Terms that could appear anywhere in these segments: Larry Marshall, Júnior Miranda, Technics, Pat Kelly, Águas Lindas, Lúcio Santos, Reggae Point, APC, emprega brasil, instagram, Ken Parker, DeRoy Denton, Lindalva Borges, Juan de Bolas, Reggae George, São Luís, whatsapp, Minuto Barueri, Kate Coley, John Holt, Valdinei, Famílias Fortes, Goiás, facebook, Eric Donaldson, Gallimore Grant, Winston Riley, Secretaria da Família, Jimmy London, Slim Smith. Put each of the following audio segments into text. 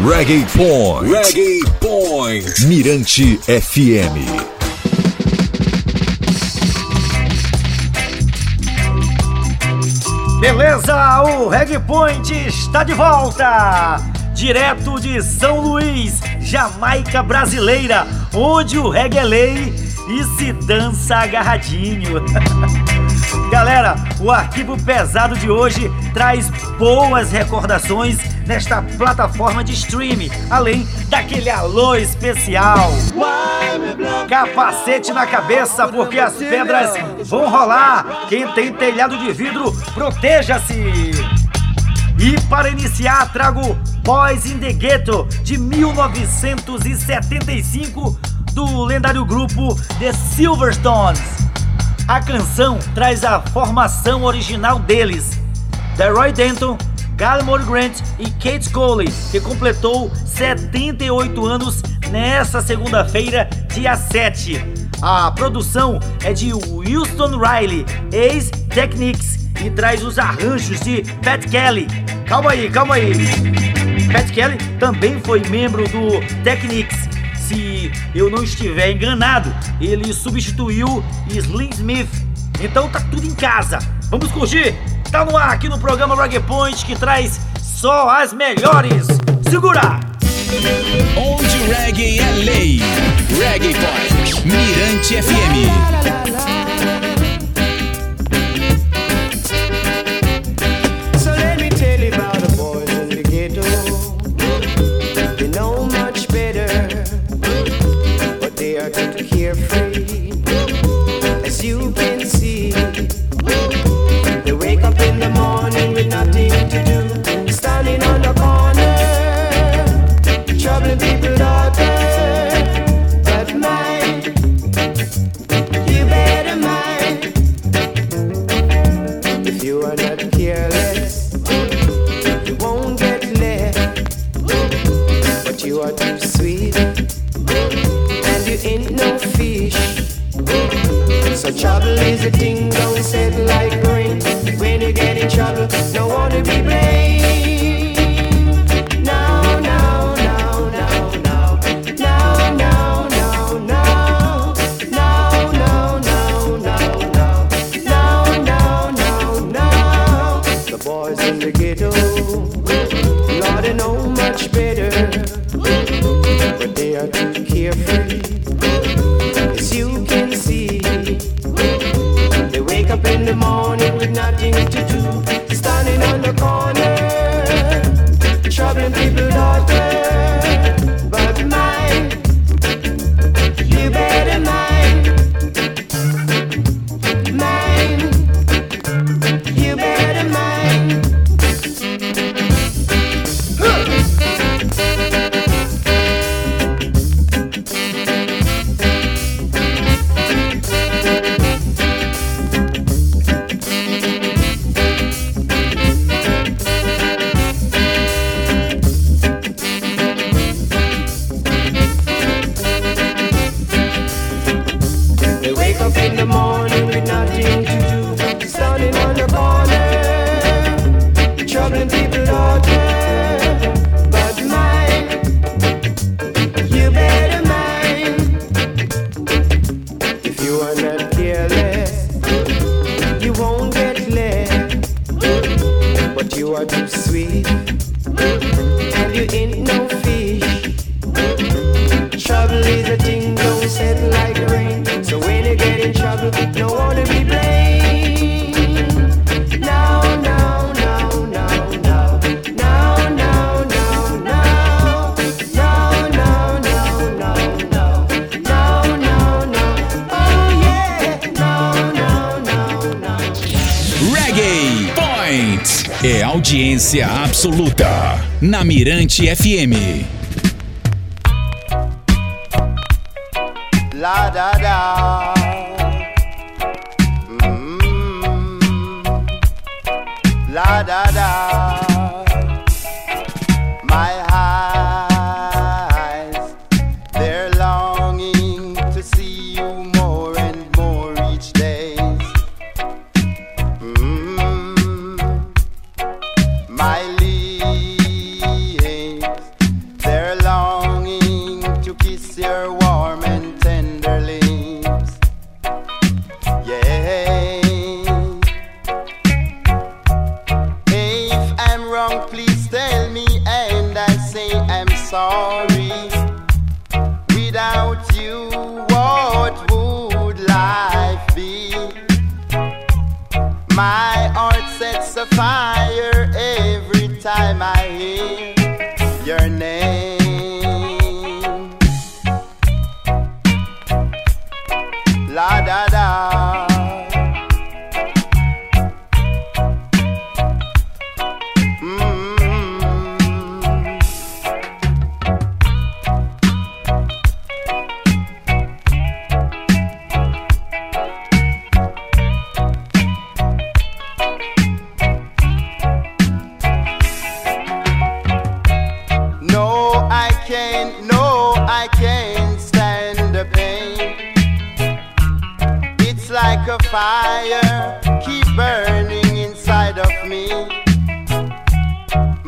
Reggae Point. Reggae Point. Mirante FM. Beleza, o Reggae Point está de volta, direto de São Luís, Jamaica brasileira, onde o reggae é lei e se dança agarradinho. Galera, o Arquivo Pesado de hoje traz boas recordações nesta plataforma de streaming, além daquele alô especial. Capacete na cabeça, porque as pedras vão rolar. Quem tem telhado de vidro, proteja-se. E para iniciar, trago Boys in the Ghetto, de 1975, do lendário grupo The Silverstones. A canção traz a formação original deles: DeRoy Denton, Gallimore Grant e Kate Coley, que completou 78 anos nesta segunda-feira, dia 7. A produção é de Winston Riley, ex-Technics, e traz os arranjos de Pat Kelly. Calma aí. Pat Kelly também foi membro do Technics. Se eu não estiver enganado, ele substituiu Slim Smith. Então tá tudo em casa. Vamos curtir? Tá no ar aqui no programa Reggae Point, que traz só as melhores. Segura! Onde o reggae é lei. Reggae Point, Mirante FM. So let me tell you about the boys in the ghetto. They know much better, but they are too carefree, as you can see. Wake up in the morning with nothing to do, standing on the corner, troubling people's daughters. But mind, you better mind. If you are not careless, you won't get left. But you are too sweet, and you ain't no fish. So trouble is a thing, don't set like rain. When you get in trouble, no one to be blamed. No, no, no, no, no. No, no, no, no. No, no, no, no, no. No, no, no, no. The boys in the ghetto, Lord, they know much better, but they are too carefree, as you can see. They wake up in the morning with nothing to do, standing on the corner, troubling people's daughters. But mind, you better mind. Mind, you better mind. Audiência absoluta na Mirante FM. La da da. La da da. My eyes, they're longing to see you more and more each day. My leaves, sorry. Without you, what would life be? My heart sets afire every time I hear your name. La da da. A fire keep burning inside of me.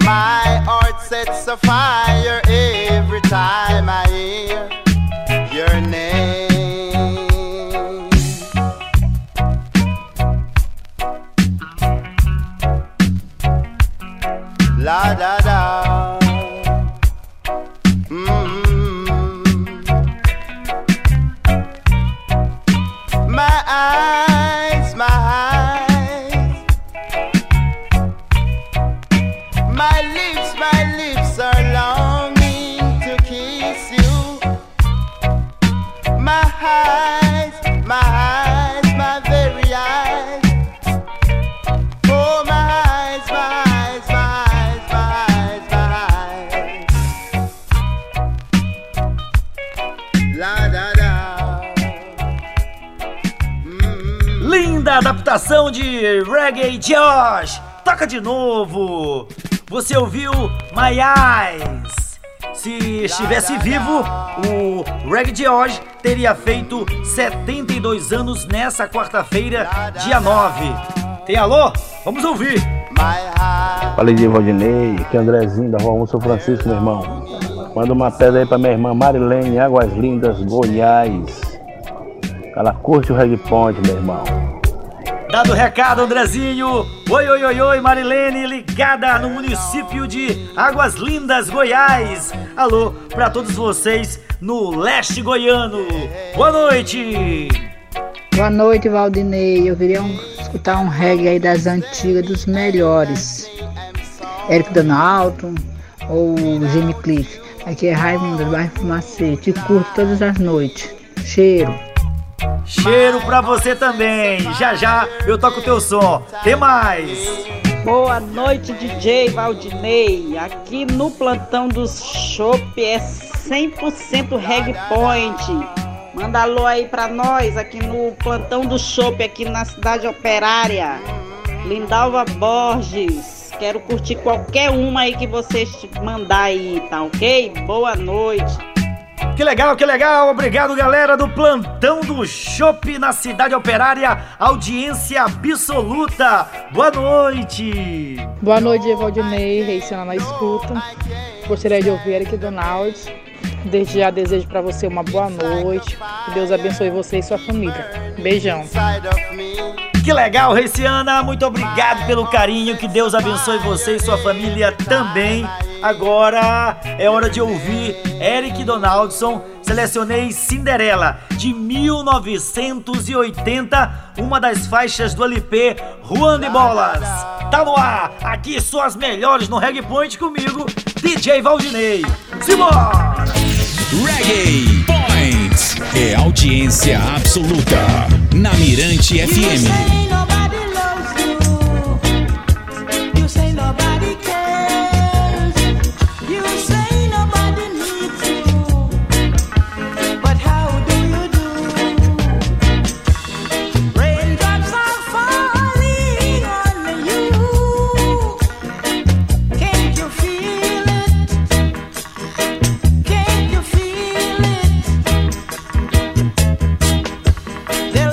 My heart sets a fire every time I hear your name. La da da. Adaptação de Reggae George. Toca de novo. Você ouviu My Eyes. Se estivesse vivo, o Reggae George teria feito 72 anos nessa quarta-feira, dia 9. Tem alô? Vamos ouvir. Fala aí, Valdinei, aqui é Andrezinho da Rua 1, São Francisco, meu irmão. Manda uma pedra aí pra minha irmã Marilene, Águas Lindas, Goiás. Ela curte o Reggae Point, meu irmão. Dado o recado, Andrezinho. Oi, oi, oi, oi, Marilene, ligada no município de Águas Lindas, Goiás. Alô, pra todos vocês no leste goiano. Boa noite. Boa noite, Valdinei. Eu queria escutar um reggae aí das antigas, dos melhores. Eric Donaldson ou Jimmy Cliff. Aqui é Raimundo, bairro Fumacê. Te curto todas as noites. Cheiro. Cheiro pra você também. Já já eu toco o teu som. Tem mais. Boa noite, DJ Valdinei. Aqui no plantão do Chopp é 100% Reggae Point. Manda alô aí pra nós, aqui no plantão do Chopp, aqui na Cidade Operária. Lindalva Borges. Quero curtir qualquer uma aí que vocês mandar aí, tá ok? Boa noite. Que legal, que legal. Obrigado, galera do Plantão do Chopp na Cidade Operária. Audiência absoluta. Boa noite. Boa noite, Valdinei, Reisana na escuta. Gostaria de ouvir Eric Donald. Desde já desejo pra você uma boa noite. Que Deus abençoe você e sua família. Beijão. Que legal, Reisiana, muito obrigado pelo carinho, que Deus abençoe você e sua família também. Agora é hora de ouvir Eric Donaldson, selecionei Cinderela, de 1980, uma das faixas do LP Juan de Bolas. Tá no ar, aqui são as melhores no Reggae Point comigo, DJ Valdinei. Simbora! Reggae Point é audiência absoluta na Mirante FM. There'll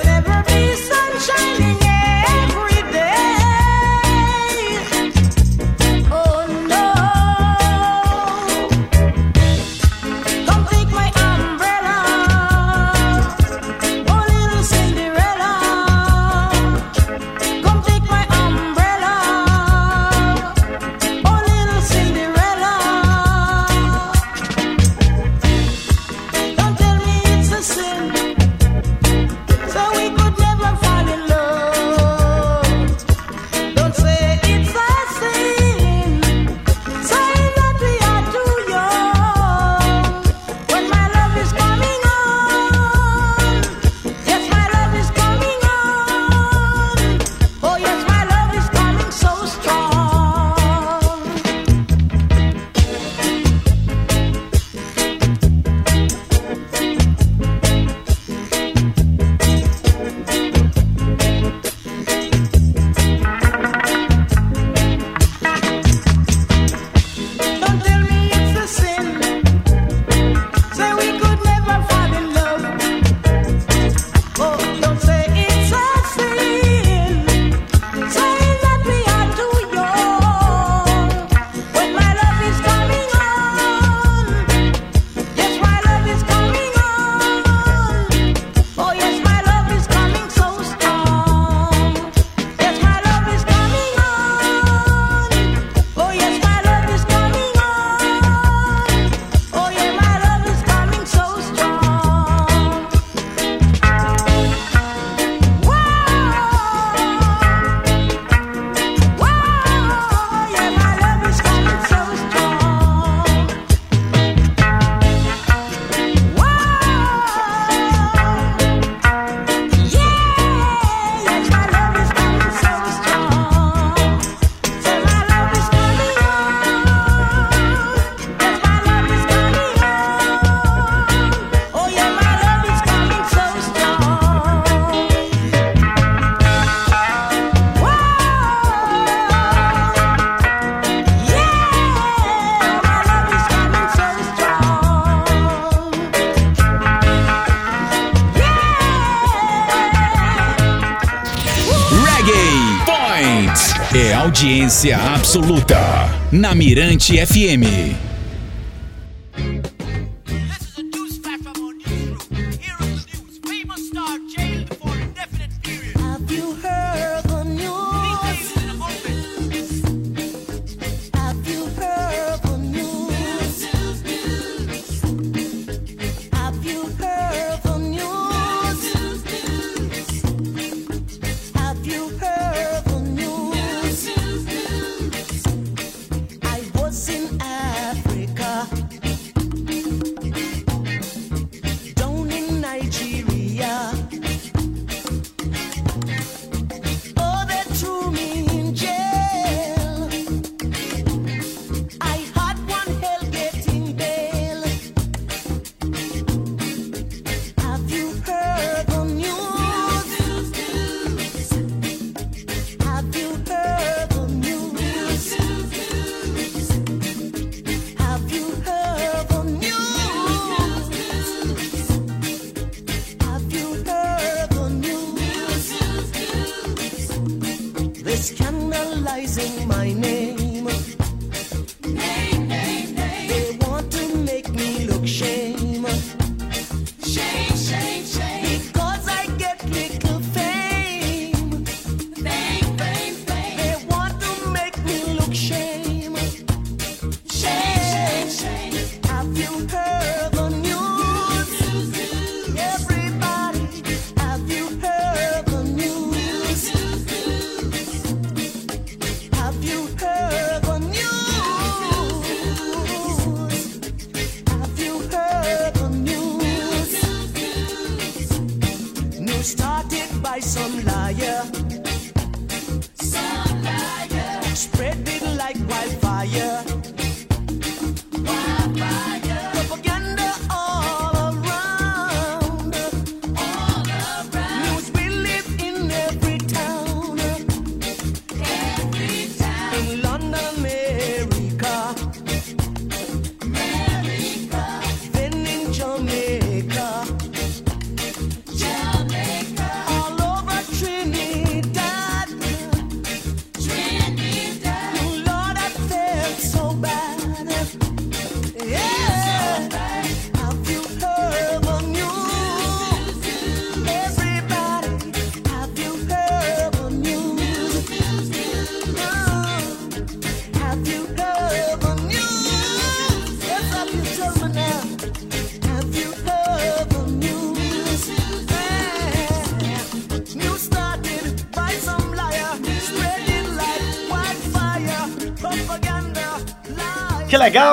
never be sun shining. Audiência absoluta na Mirante FM.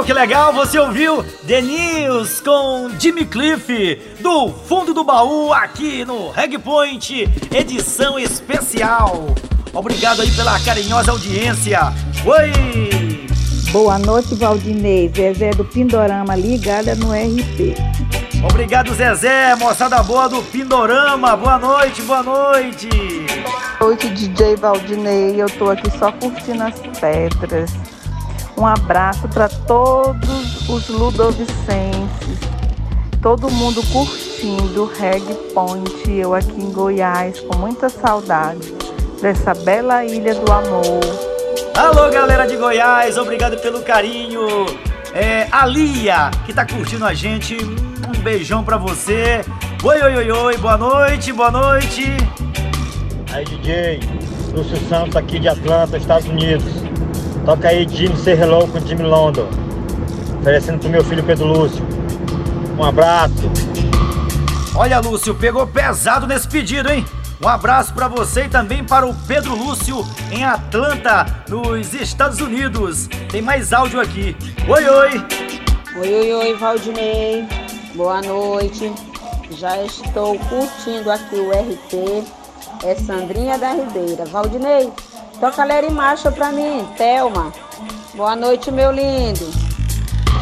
Que legal, você ouviu The News com Jimmy Cliff do fundo do baú aqui no Reggae Point, edição especial. Obrigado aí pela carinhosa audiência. Oi! Boa noite, Valdinei, Zezé do Pindorama ligada no RP. Obrigado, Zezé, moçada boa do Pindorama, boa noite, boa noite. Boa noite, DJ Valdinei, eu tô aqui só curtindo as pedras. Um abraço para todos os ludovicenses, todo mundo curtindo o Reggae Point, eu aqui em Goiás, com muita saudade dessa bela ilha do amor. Alô, galera de Goiás, obrigado pelo carinho. A Lia, que tá curtindo a gente, um beijão para você. Oi, oi, oi, oi, boa noite, boa noite. Aí, DJ, Lúcio Santos aqui de Atlanta, Estados Unidos. Toca aí Jimmy Say Hello com Jimmy London, oferecendo pro meu filho Pedro Lúcio. Um abraço. Olha, Lúcio, pegou pesado nesse pedido, hein? Um abraço para você e também para o Pedro Lúcio em Atlanta, nos Estados Unidos. Tem mais áudio aqui. Oi, oi. Oi, oi, oi, Valdinei. Boa noite. Já estou curtindo aqui o RT. É Sandrinha da Ribeira. Valdinei, toca Larry Marshall pra mim, Thelma. Boa noite, meu lindo.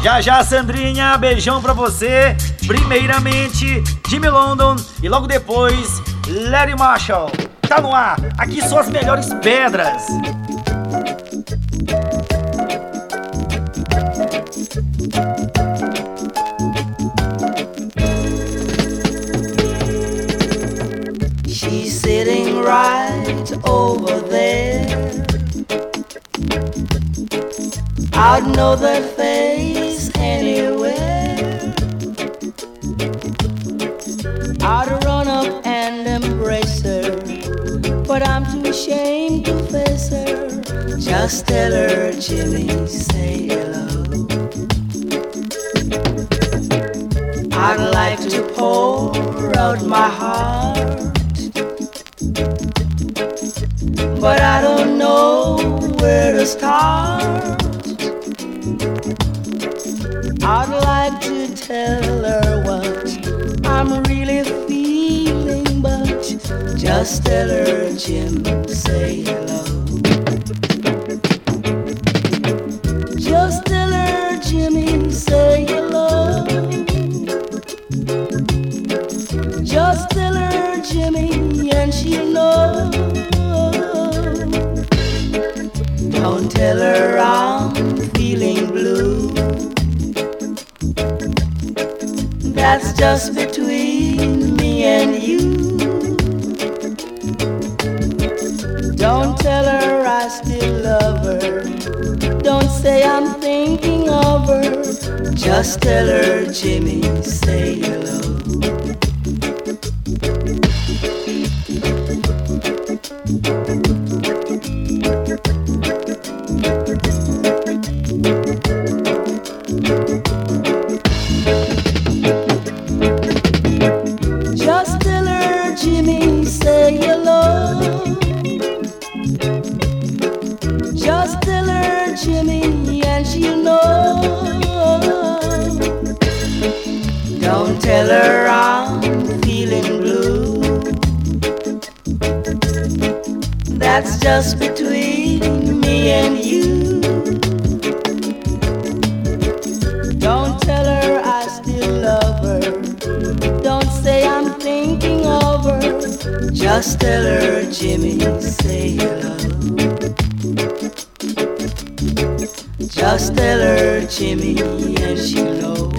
Já, já, Sandrinha, beijão pra você. Primeiramente, Jimmy London e logo depois, Larry Marshall. Tá no ar, aqui são as melhores pedras. She's sitting right over there. I'd know that face anywhere. I'd run up and embrace her, but I'm too ashamed to face her. Just tell her, Jimmy, say hello. I'd like to pour out my heart, but I don't know where to start. I'd like to tell her what I'm really feeling, but just tell her, Jim, say hello. Just tell her, Jimmy, say hello. Just tell her, Jimmy, and she'll know. Don't tell her I'm feeling blue. That's just between me and you. Don't tell her I still love her. Don't say I'm thinking of her. Just tell her, Jimmy, say hello. Just between me and you. Don't tell her I still love her. Don't say I'm thinking of her. Just tell her, Jimmy, say hello. Just tell her, Jimmy, and she'll know.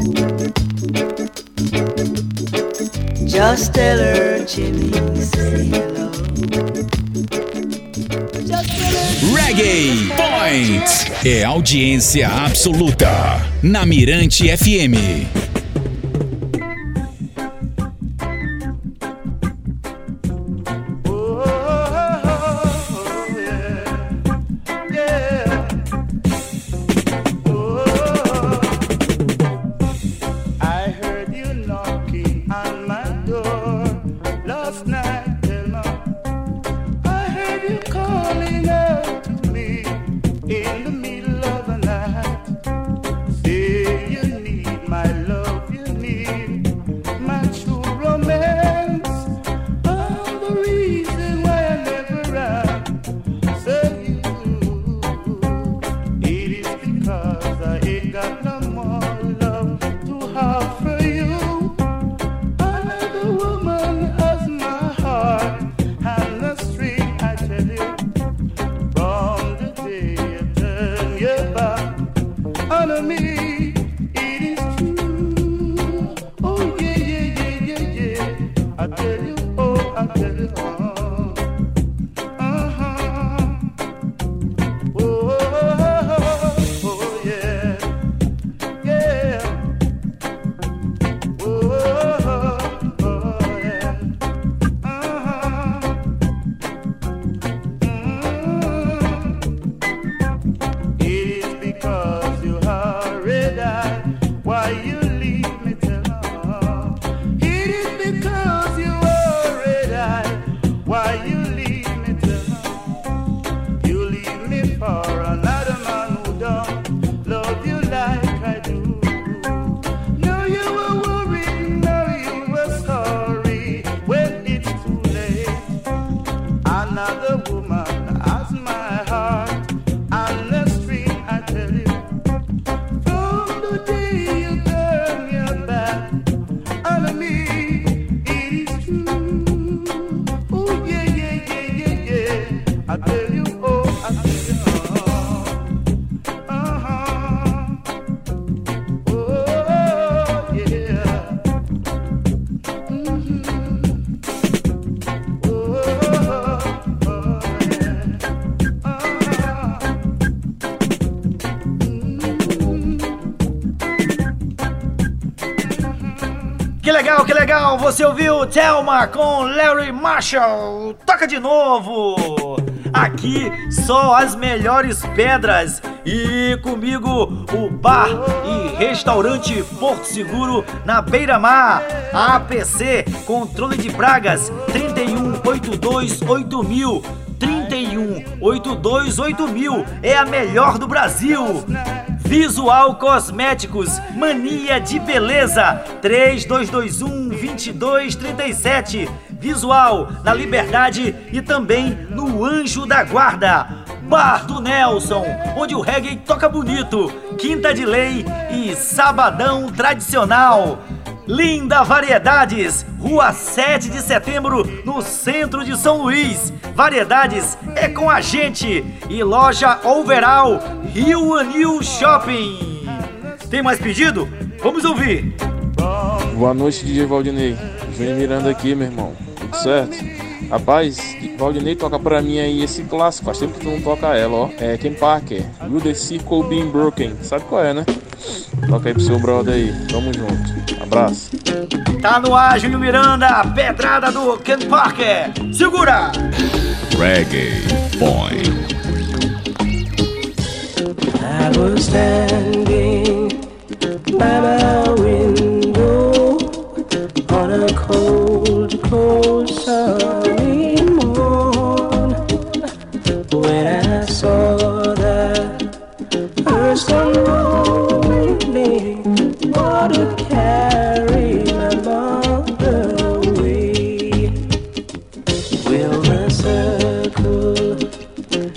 Just tell her, Jimmy, say hello. Reggae Point é audiência absoluta na Mirante FM. Because you are red-eyed. Que legal, que legal! Você ouviu Thelma com Larry Marshall. Toca de novo! Aqui só as melhores pedras. E comigo o bar e restaurante Porto Seguro na Beira-Mar. APC, controle de pragas, 31828000. 31828000 é a melhor do Brasil. Visual Cosméticos, mania de beleza, 3221-2237. Visual na Liberdade e também no Anjo da Guarda. Bar do Nelson, onde o reggae toca bonito. Quinta de Lei e Sabadão Tradicional. Linda Variedades, Rua 7 de Setembro, no centro de São Luís. Variedades é com a gente. E loja Overall, Rio Anil Shopping. Tem mais pedido? Vamos ouvir. Boa noite, DJ Valdinei. Júnior Miranda aqui, meu irmão. Tudo certo? Rapaz, Valdinei, toca pra mim aí esse clássico. Faz tempo que tu não toca ela, ó. É Ken Parker, Will the Circle Being Broken. Sabe qual é, né? Toca aí pro seu brother aí, tamo junto, abraço. Tá no ar, Júnior Miranda, pedrada do Ken Parker, segura! Reggae Point. I was standing by my window on a cold, cold sunny morn when I saw the first one. What a carry along the way. Will the circle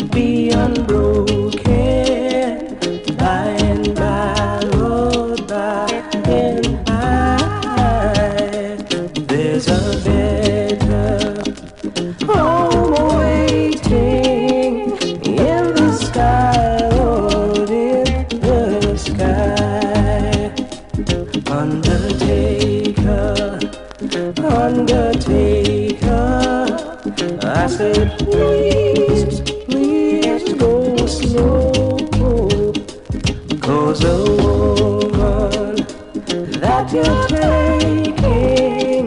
be unbroken? By and by, Lord, by and by. There's a better home waiting in the sky, Lord, in the sky. Undertaker, I said, please, please go slow, cause the woman that you're taking,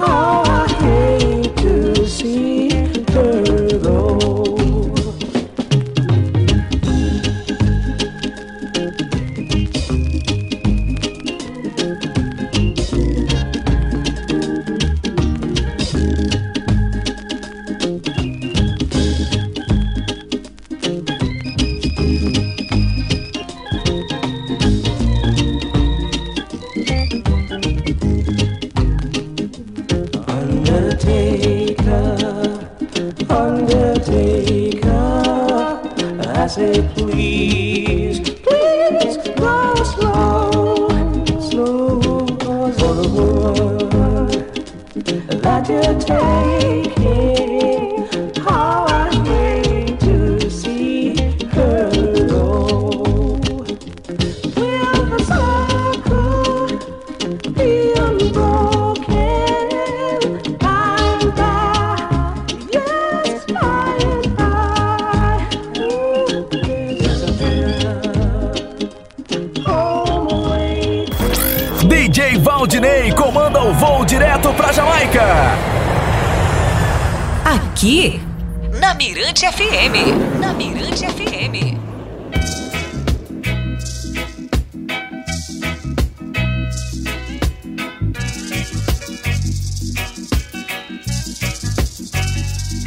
oh, I hate to see her go.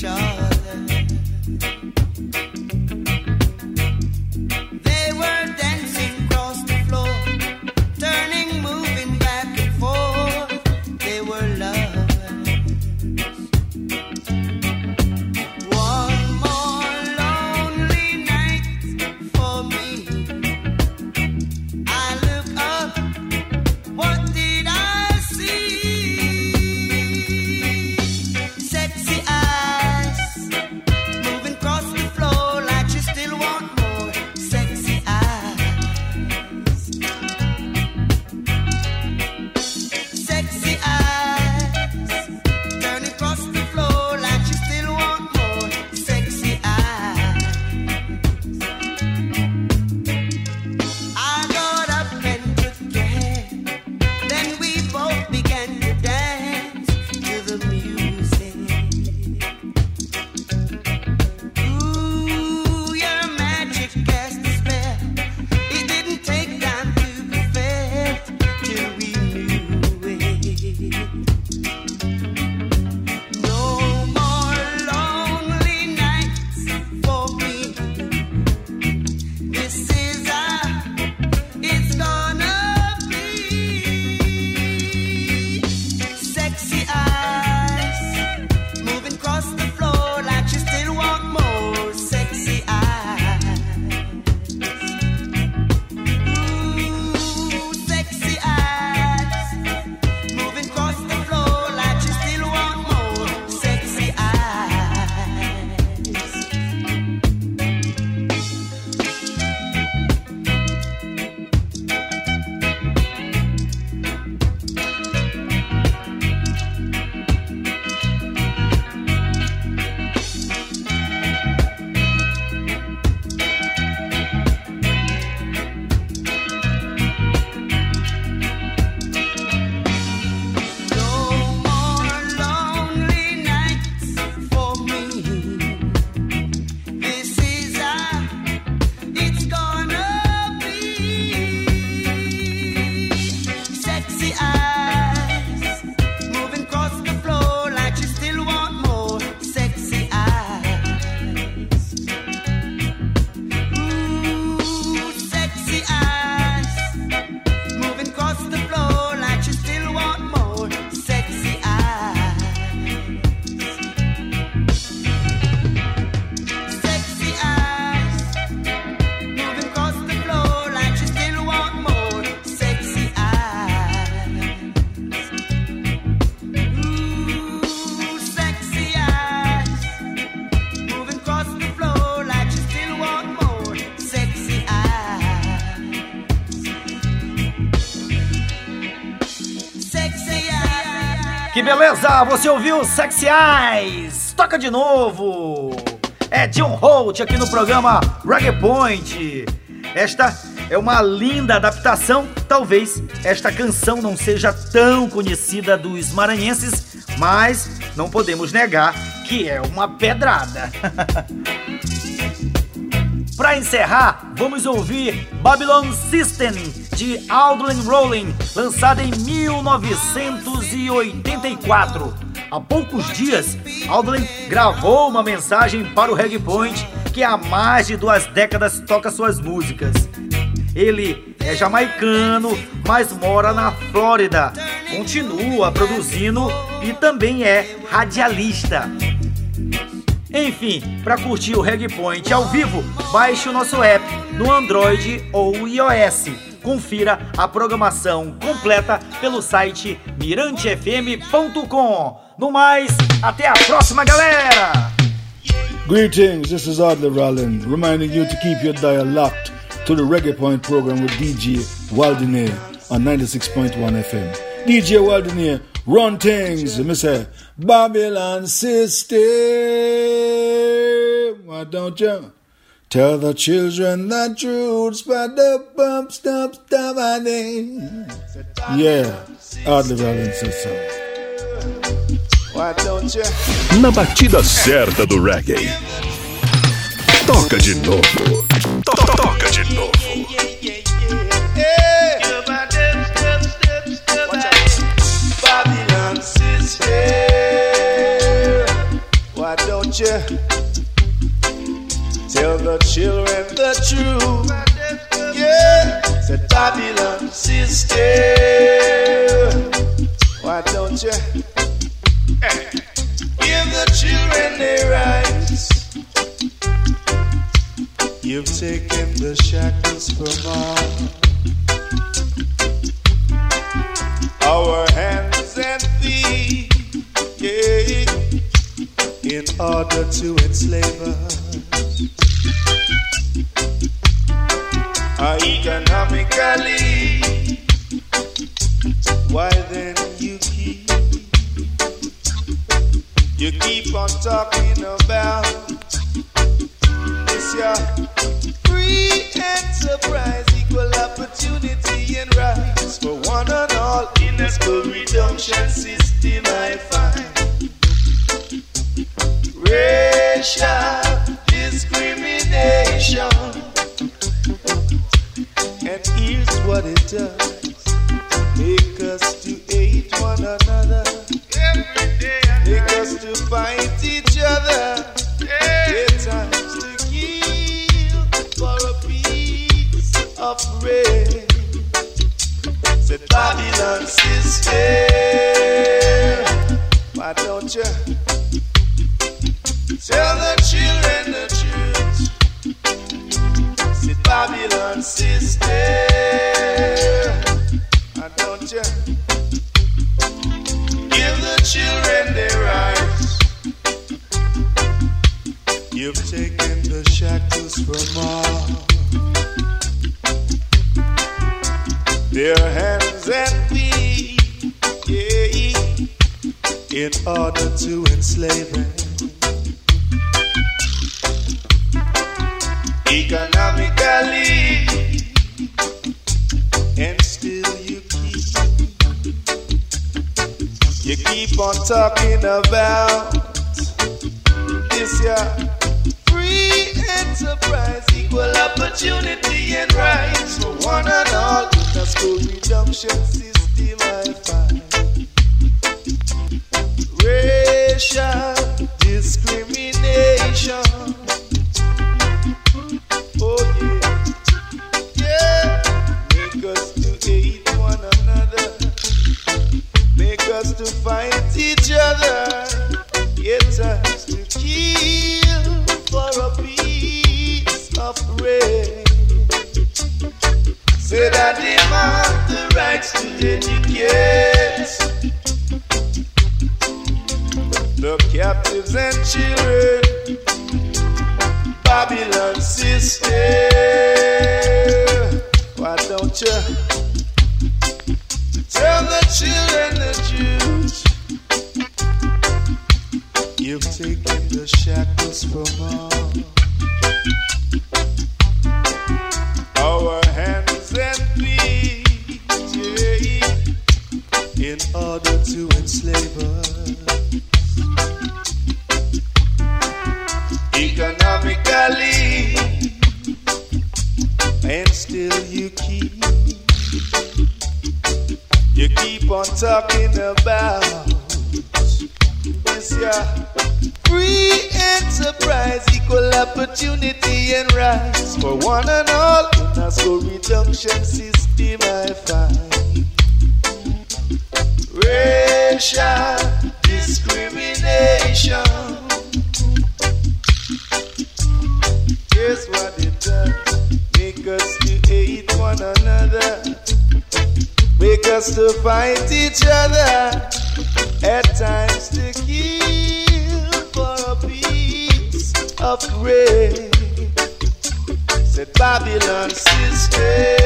Ciao. Que beleza, você ouviu Sexy Eyes, toca de novo. É John Holt aqui no programa Reggae Point. Esta é uma linda adaptação. Talvez esta canção não seja tão conhecida dos maranhenses, mas não podemos negar que é uma pedrada. Para encerrar, vamos ouvir Babylon System, de Audley Rollin, lançada em 1984. Há poucos dias, Audley gravou uma mensagem para o Reggae Point, que há mais de 2 décadas toca suas músicas. Ele é jamaicano, mas mora na Flórida. Continua produzindo e também é radialista. Enfim, para curtir o Reggae Point ao vivo, baixe o nosso app no Android ou iOS. Confira a programação completa pelo site mirantefm.com. No mais, até a próxima, galera! Greetings, this is Audley Rollin, reminding you to keep your dial locked to the Reggae Point program with DJ Waldenier on 96.1 FM. DJ Waldenier, run things, Mr. Babylon System. Why don't you tell the children the truth? But the bump stops dominating. Yeah, Audley Rollin says so. Why don't you? Na batida certa do reggae. Toca de novo. Toca de novo. Why don't you tell the children the truth? Yeah, the Babylon system. Why don't you give the children their rights? You've taken the shackles from our hands and feet. Yeah, in order to enslave us economically, why then you keep on talking about this your free enterprise, equal opportunity and rights for one and all in a school redemption system I find. Racial discrimination, and here's what it does: make us to hate one another, every day, make us to fight each other, get times to kill for a piece of bread. The Babylon system. Why don't you tell the children the truth? See Babylon system. And don't you give the children their rights? You've taken the shackles from all their hands and feet, yeah, in order to enslave them economically, and still you keep on talking about this your free enterprise, equal opportunity and rights for one and all in the school redemption system I find. Racial discrimination. To fight each other, get us to kill for a piece of bread. Said I demand the rights to educate the captives and children. Babylon system. Why don't you tell the children the truth? whisper more. Our hands and feet, yeah, in order to enslave us. Economically, and still you keep on talking about this, yeah. Free enterprise, equal opportunity and rights for one and all. In a slow reduction system I find racial discrimination. Here's what it does. Make us to hate one another. Make us to fight each other. At times to keep for a piece of bread, said Babylon sister.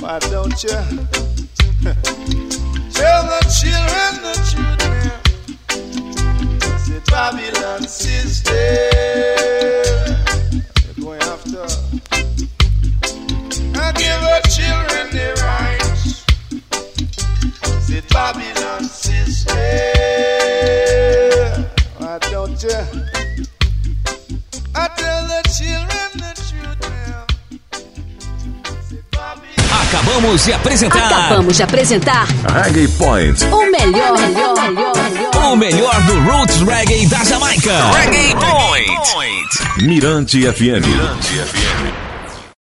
Why don't you tell the children? Said Babylon sister, you're going after. I give the children their rights. Said Babylon sister. Don't you? I tell the children the truth now. Acabamos de apresentar Reggae Point. O melhor do Roots Reggae da Jamaica. Reggae Point. Mirante FM.